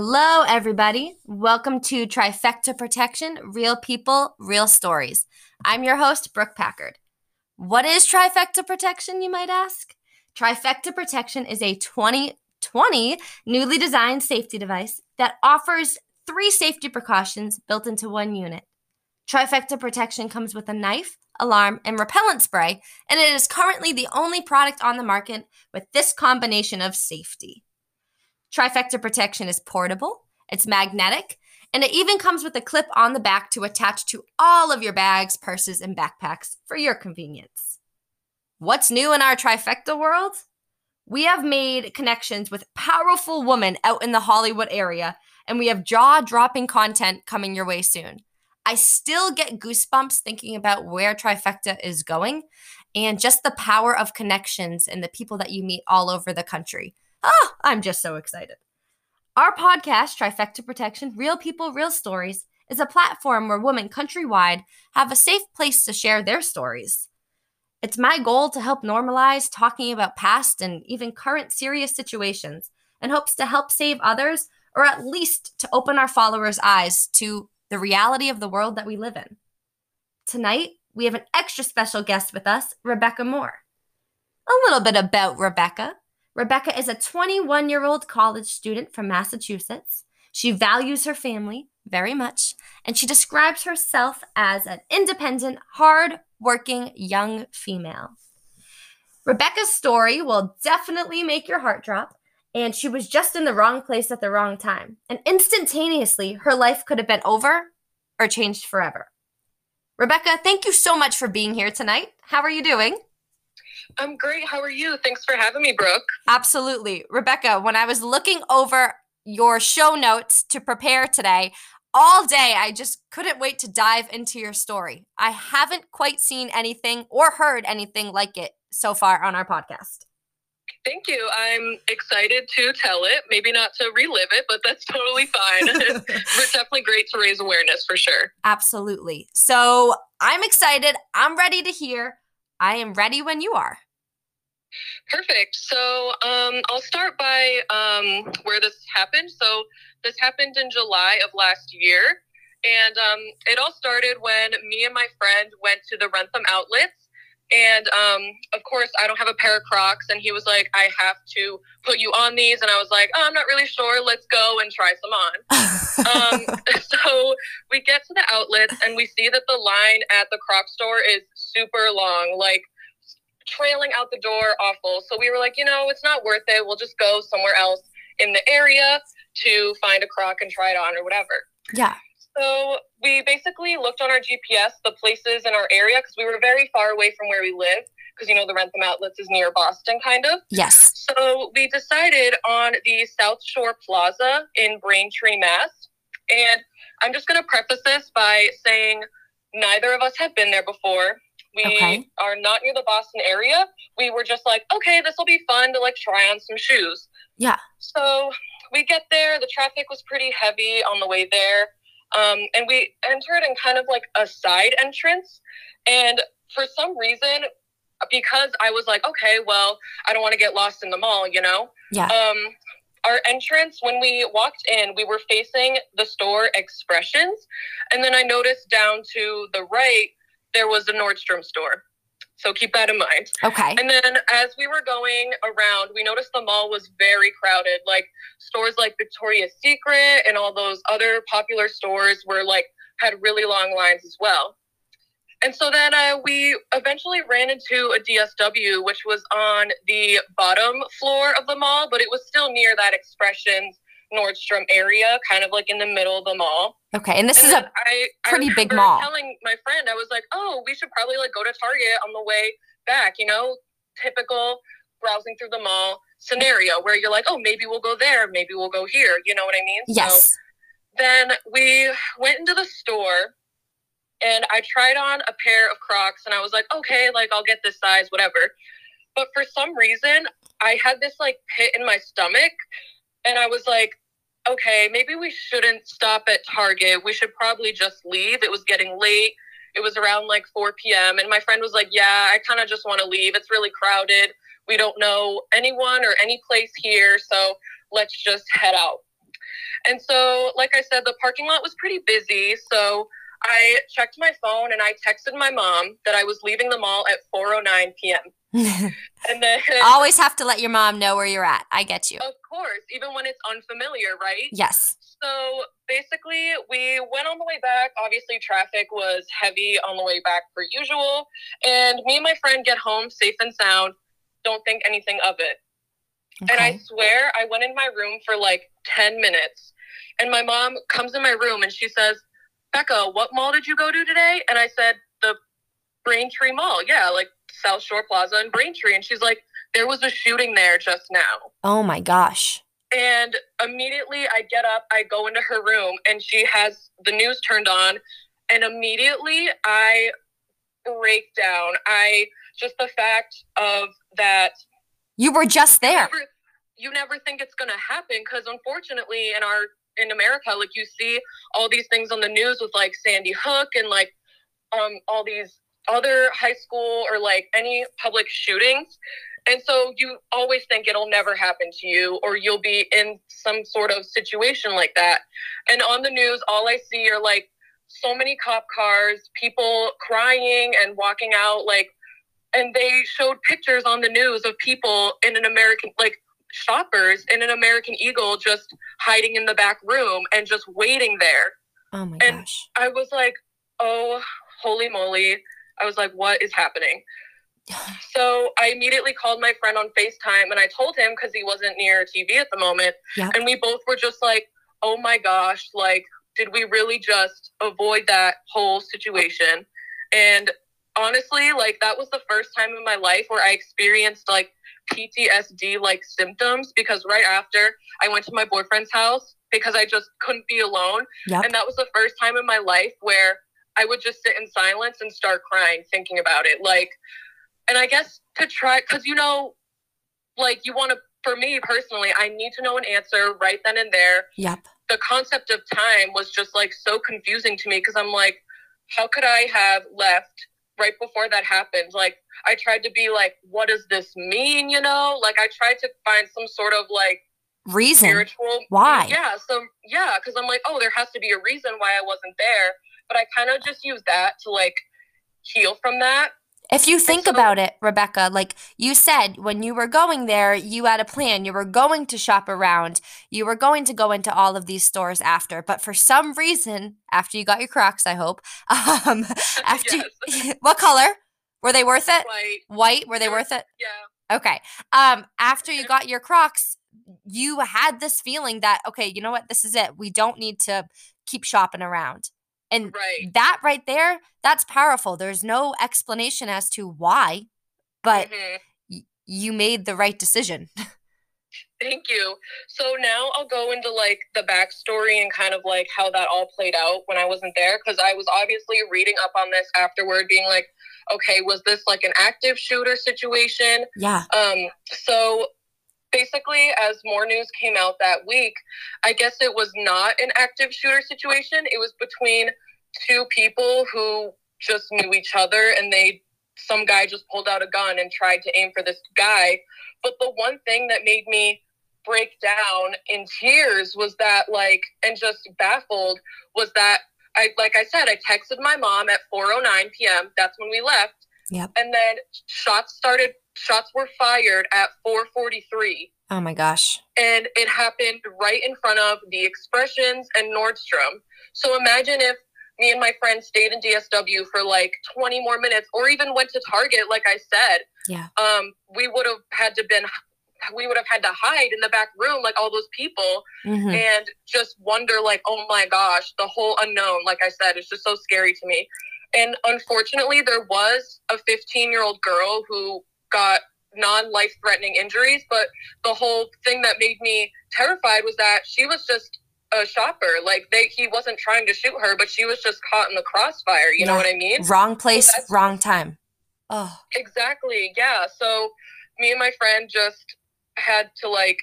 Hello, everybody. Welcome to Trifecta Protection, Real People, Real Stories. I'm your host, Brooke Packard. What is Trifecta Protection, you might ask? Trifecta Protection is a 2020 newly designed safety device that offers 3 safety precautions built into one unit. Trifecta Protection comes with a knife, alarm, and repellent spray, and it is currently the only product on the market with this combination of safety. Trifecta Protection is portable, it's magnetic, and it even comes with a clip on the back to attach to all of your bags, purses, and backpacks for your convenience. What's new in our Trifecta world? We have made connections with powerful women out in the Hollywood area, and we have jaw-dropping content coming your way soon. I still get goosebumps thinking about where Trifecta is going and just the power of connections and the people that you meet all over the country. Oh, I'm just so excited. Our podcast, Trifecta Protection, Real People, Real Stories, is a platform where women countrywide have a safe place to share their stories. It's my goal to help normalize talking about past and even current serious situations in hopes to help save others, or at least to open our followers' eyes to the reality of the world that we live in. Tonight, we have an extra special guest with us, Rebecca Moore. A little bit about Rebecca. Rebecca is a 21-year-old college student from Massachusetts. She values her family very much, and she describes herself as an independent, hard-working young female. Rebecca's story will definitely make your heart drop, and she was just in the wrong place at the wrong time. And instantaneously, her life could have been over or changed forever. Rebecca, thank you so much for being here tonight. How are you doing? I'm great. How are you? Thanks for having me, Brooke. Absolutely. Rebecca, when I was looking over your show notes to prepare today, all day, I just couldn't wait to dive into your story. I haven't quite seen anything or heard anything like it so far on our podcast. Thank you. I'm excited to tell it. Maybe not to relive it, but that's totally fine. It's definitely great to raise awareness for sure. Absolutely. So I'm excited. I'm ready to hear. I am ready when you are. Perfect. So I'll start by where this happened. So this happened in July of last year. And it all started when me and my friend went to the Wrentham Outlets. And of course, I don't have a pair of Crocs. And he was like, I have to put you on these. And I was like, oh, I'm not really sure. Let's go and try some on. So we get to the outlets and we see that the line at the Croc store is super long, like trailing out the door, awful. So we were like, you know, it's not worth it. We'll just go somewhere else in the area to find a Croc and try it on or whatever. Yeah. So we basically looked on our GPS, the places in our area, because we were very far away from where we live, because, you know, the Wrentham Outlets is near Boston, kind of. Yes. So we decided on the South Shore Plaza in Braintree, Mass. And I'm just going to preface this by saying neither of us have been there before. We are not near the Boston area. We were just like, okay, this will be fun to, like, try on some shoes. Yeah. So we get there. The traffic was pretty heavy on the way there. And we entered in kind of like a side entrance. And for some reason, because I was like, okay, well, I don't want to get lost in the mall, you know? Yeah. Our entrance, when we walked in, we were facing the store Expressions. And then I noticed down to the right, there was a Nordstrom store. So keep that in mind. Okay. And then as we were going around, we noticed the mall was very crowded. Like stores like Victoria's Secret and all those other popular stores were like had really long lines as well. And so then we eventually ran into a DSW, which was on the bottom floor of the mall, but it was still near that Expressions Nordstrom area, kind of like in the middle of the mall. Okay, and this is a pretty big mall. Telling my friend, I was like, "Oh, we should probably like go to Target on the way back." You know, typical browsing through the mall scenario where you're like, "Oh, maybe we'll go there, maybe we'll go here." You know what I mean? Yes. So then we went into the store, and I tried on a pair of Crocs, and I was like, "Okay, like I'll get this size, whatever." But for some reason, I had this like pit in my stomach. And I was like, okay, maybe we shouldn't stop at Target. We should probably just leave. It was getting late. It was around like 4 p.m. And my friend was like, yeah, I kind of just want to leave. It's really crowded. We don't know anyone or any place here. So let's just head out. And so, like I said, the parking lot was pretty busy. So I checked my phone and I texted my mom that I was leaving the mall at 4:09 p.m. And then always have to let your mom know where you're at. I get you. Of course, even when it's unfamiliar, right? Yes. So basically, we went on the way back. Obviously, traffic was heavy on the way back per usual. And me and my friend get home safe and sound. Don't think anything of it. Okay. And I swear I went in my room for like 10 minutes. And my mom comes in my room and she says, "Becca, what mall did you go to today?" And I said, "The Braintree Mall." Yeah, like South Shore Plaza in Braintree. And she's like, "There was a shooting there just now." Oh my gosh. And immediately I get up, I go into her room, and she has the news turned on. And immediately I break down. Just the fact of that. You were just there. You never think it's going to happen, because unfortunately in America, like, you see all these things on the news with like Sandy Hook and like all these other high school or like any public shootings. And so you always think it'll never happen to you, or you'll be in some sort of situation like that. And on the news, all I see are like so many cop cars, people crying and walking out, like, and they showed pictures on the news of people in an American, like, shoppers in an American Eagle just hiding in the back room and just waiting there. Oh my gosh. And I was like, oh, holy moly. I was like, what is happening? So I immediately called my friend on FaceTime and I told him, because he wasn't near TV at the moment. Yep. And we both were just like, oh my gosh, like, did we really just avoid that whole situation? And honestly, like, that was the first time in my life where I experienced like PTSD like symptoms, because right after I went to my boyfriend's house because I just couldn't be alone. Yep. And that was the first time in my life where I would just sit in silence and start crying thinking about it. Like, and I guess to try, because, you know, like, you want to, for me personally, I need to know an answer right then and there. Yep. The concept of time was just like so confusing to me, because I'm like, how could I have left right before that happened? Like, I tried to be like, what does this mean? You know, like, I tried to find some sort of like reason. Spiritual. Why? Yeah. So yeah. 'Cause I'm like, oh, there has to be a reason why I wasn't there. But I kind of just use that to like heal from that. If you think about it, Rebecca, like you said, when you were going there, you had a plan. You were going to shop around. You were going to go into all of these stores after. But for some reason, after you got your Crocs, I hope. After yes. What color? Were they worth it? White? Were they worth it? Yeah. Okay. After you got your Crocs, you had this feeling that, okay, you know what? This is it. We don't need to keep shopping around. And right. That right there, that's powerful. There's no explanation as to why, but you made the right decision. Thank you. So now I'll go into like the backstory and kind of like how that all played out when I wasn't there. 'Cause I was obviously reading up on this afterward, being like, okay, was this like an active shooter situation? Yeah. So basically, as more news came out that week, I guess it was not an active shooter situation. It was between two people who just knew each other, and some guy just pulled out a gun and tried to aim for this guy. But the one thing that made me break down in tears was that, like, and just baffled, was that I texted my mom at 4:09 p.m. That's when we left. Yep. And then shots were fired at 4:43. Oh my gosh. And it happened right in front of the Expressions and Nordstrom. So imagine if me and my friend stayed in DSW for like 20 more minutes, or even went to Target, like I said. Yeah. We would have had to hide in the back room, like all those people, and just wonder, like, oh my gosh, the whole unknown, like I said, it's just so scary to me. And unfortunately, there was a 15-year-old girl who got non-life-threatening injuries, but the whole thing that made me terrified was that she was just a shopper. Like, he wasn't trying to shoot her, but she was just caught in the crossfire. You know what I mean? Wrong place, so wrong time. Oh, exactly. Yeah. So me and my friend just had to, like,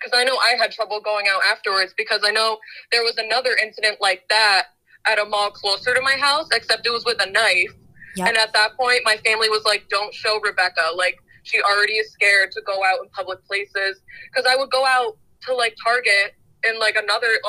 because I know I had trouble going out afterwards, because I know there was another incident like that at a mall closer to my house, except it was with a knife. Yep. And at that point, my family was like, don't show Rebecca. Like, she already is scared to go out in public places. Because I would go out to, like, Target in like a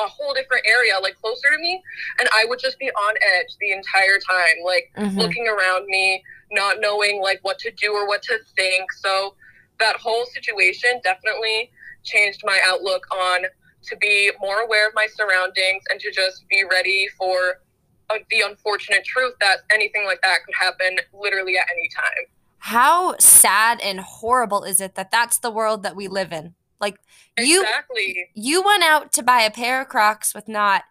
whole different area, like closer to me. And I would just be on edge the entire time, like looking around me, not knowing like what to do or what to think. So that whole situation definitely changed my outlook on to be more aware of my surroundings and to just be ready for the unfortunate truth that anything like that could happen literally at any time. How sad and horrible is it that that's the world that we live in? Like you went out to buy a pair of Crocs with not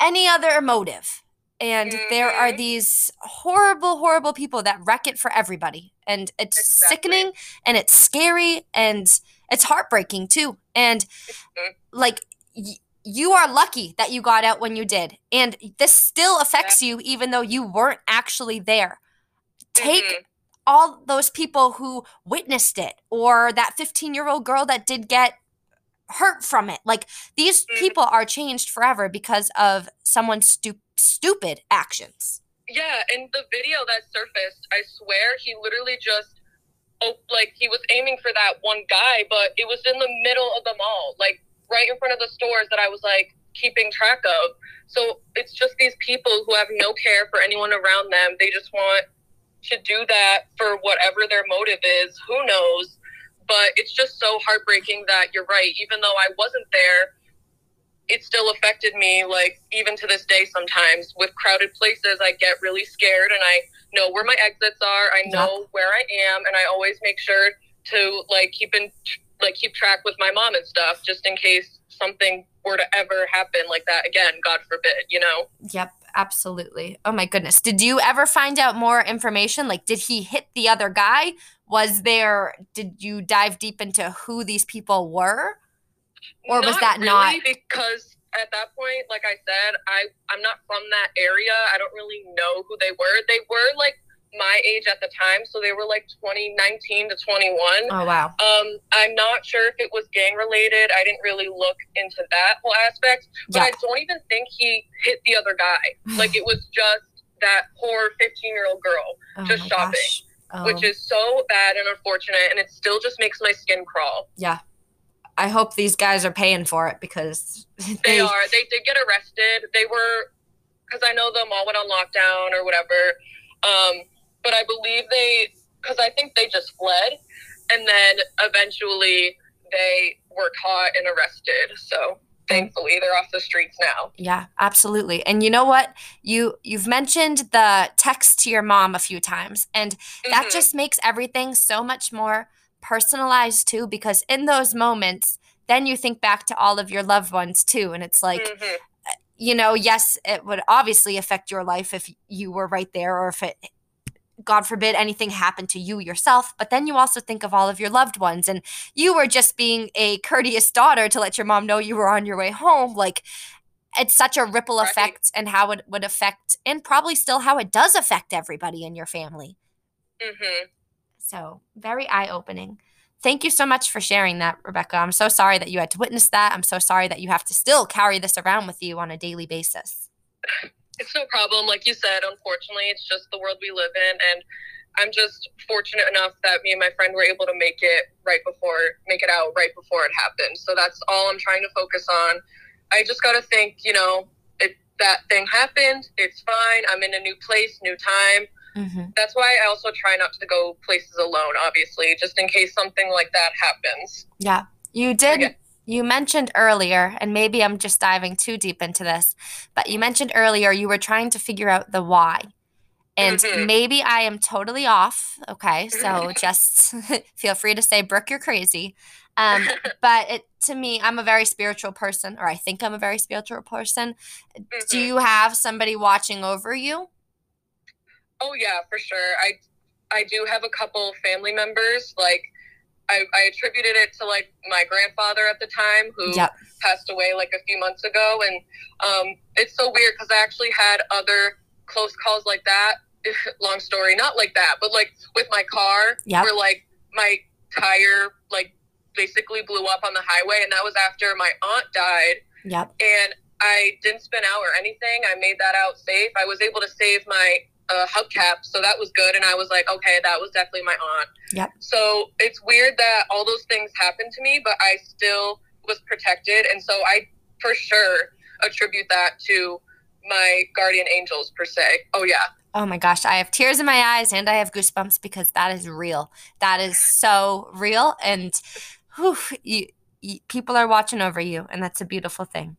any other motive. And there are these horrible, horrible people that wreck it for everybody. And it's sickening and it's scary and it's heartbreaking too. And like you are lucky that you got out when you did. And this still affects you even though you weren't actually there. Take all those people who witnessed it, or that 15-year-old girl that did get hurt from it. Like these people are changed forever because of someone's stupid actions. Yeah, and the video that surfaced, I swear he literally just, he was aiming for that one guy, but it was in the middle of the mall, like right in front of the stores that I was like keeping track of. So it's just these people who have no care for anyone around them. They just want to do that for whatever their motive is, who knows. But it's just so heartbreaking that you're right, even though I wasn't there, it still affected me, like even to this day sometimes. With crowded places, I get really scared and I know where my exits are, I know where I am, and I always make sure to like keep track with my mom and stuff, just in case something were to ever happen like that again, God forbid, you know? Yep. Absolutely. Oh my goodness. Did you ever find out more information? Like, did he hit the other guy? Did you dive deep into who these people were? Or was that not? Because at that point, like I said, I'm not from that area. I don't really know who they were. They were like my age at the time. So they were like 19 to 21. Oh, wow. I'm not sure if it was gang related. I didn't really look into that whole aspect, but I don't even think he hit the other guy. Like it was just that poor 15-year-old girl just shopping, which is so bad and unfortunate. And it still just makes my skin crawl. Yeah. I hope these guys are paying for it because they are. They did get arrested. They were, cause I know the mall went on lockdown or whatever. But I believe I think they just fled, and then eventually they were caught and arrested. So thankfully they're off the streets now. Yeah, absolutely. And you know what? You've mentioned the text to your mom a few times, and that just makes everything so much more personalized too, because in those moments, then you think back to all of your loved ones too. And it's like, you know, yes, it would obviously affect your life if you were right there, or if it, God forbid, anything happened to you yourself. But then you also think of all of your loved ones, and you were just being a courteous daughter to let your mom know you were on your way home. Like, it's such a ripple effect, and how it would affect, and probably still how it does affect everybody in your family. So very eye-opening. Thank you so much for sharing that, Rebecca. I'm so sorry that you had to witness that. I'm so sorry that you have to still carry this around with you on a daily basis. It's no problem. Like you said, unfortunately, it's just the world we live in. And I'm just fortunate enough that me and my friend were able to make it out right before it happened. So that's all I'm trying to focus on. I just got to think, you know, that thing happened. It's fine. I'm in a new place, new time. That's why I also try not to go places alone, obviously, just in case something like that happens. Yeah, you did. Okay. You mentioned earlier, and maybe I'm just diving too deep into this, but you mentioned earlier you were trying to figure out the why. And maybe I am totally off, okay? So just feel free to say, Brooke, you're crazy. But to me, I'm a very spiritual person, or I think I'm a very spiritual person. Do you have somebody watching over you? Oh, yeah, for sure. I do have a couple family members, like, I attributed it to, like, my grandfather at the time, who passed away, like, a few months ago. And it's so weird because I actually had other close calls like that. Long story. Not like that, but, like, with my car where, like, my tire, like, basically blew up on the highway. And that was after my aunt died. And I didn't spin out or anything. I made that out safe. I was able to save my hubcap, so that was good. And I was like, okay, that was definitely my aunt. So it's weird that all those things happened to me, but I still was protected. And so I for sure attribute that to my guardian angels per se. Oh yeah. Oh my gosh, I have tears in my eyes and I have goosebumps because that is real. That is so real. And whew, you, people are watching over you, and that's a beautiful thing.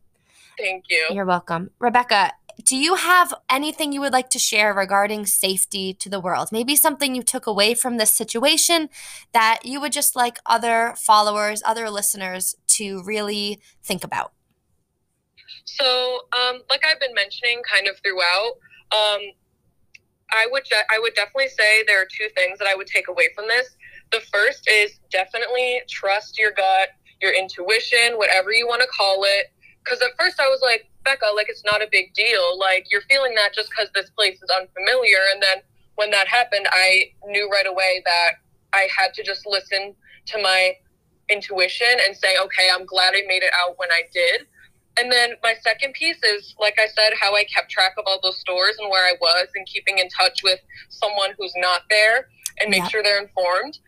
Thank you. You're welcome. Rebecca, do you have anything you would like to share regarding safety to the world? Maybe something you took away from this situation that you would just like other followers, other listeners to really think about? So like I've been mentioning kind of throughout, I would definitely say there are two things that I would take away from this. The first is definitely trust your gut, your intuition, whatever you want to call it. Because at first I was like, Becca, like, it's not a big deal. Like, you're feeling that just because this place is unfamiliar. And then when that happened, I knew right away that I had to just listen to my intuition and say, okay, I'm glad I made it out when I did. And then my second piece is, like I said, how I kept track of all those stores and where I was and keeping in touch with someone who's not there and make sure they're informed.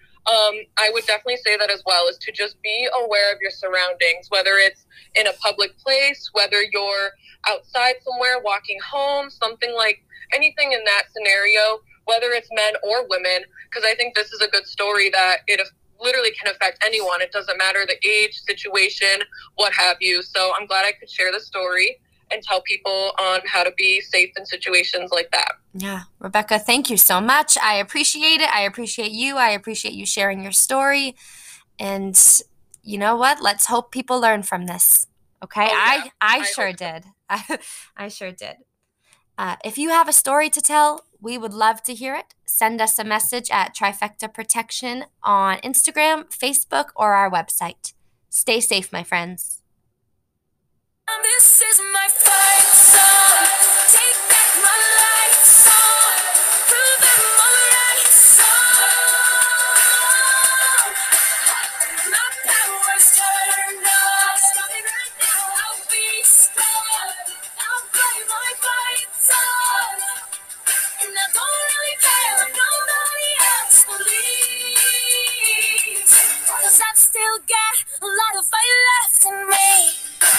I would definitely say that as well, is to just be aware of your surroundings, whether it's in a public place, whether you're outside somewhere, walking home, something like anything in that scenario, whether it's men or women, because I think this is a good story that it literally can affect anyone. It doesn't matter the age, situation, what have you. So I'm glad I could share the story and tell people on how to be safe in situations like that. Yeah. Rebecca, thank you so much. I appreciate it. I appreciate you. I appreciate you sharing your story. And you know what? Let's hope people learn from this. Okay. Oh, yeah. I sure did. I sure did. If you have a story to tell, we would love to hear it. Send us a message at Trifecta Protection on Instagram, Facebook, or our website. Stay safe, my friends. This is my fight.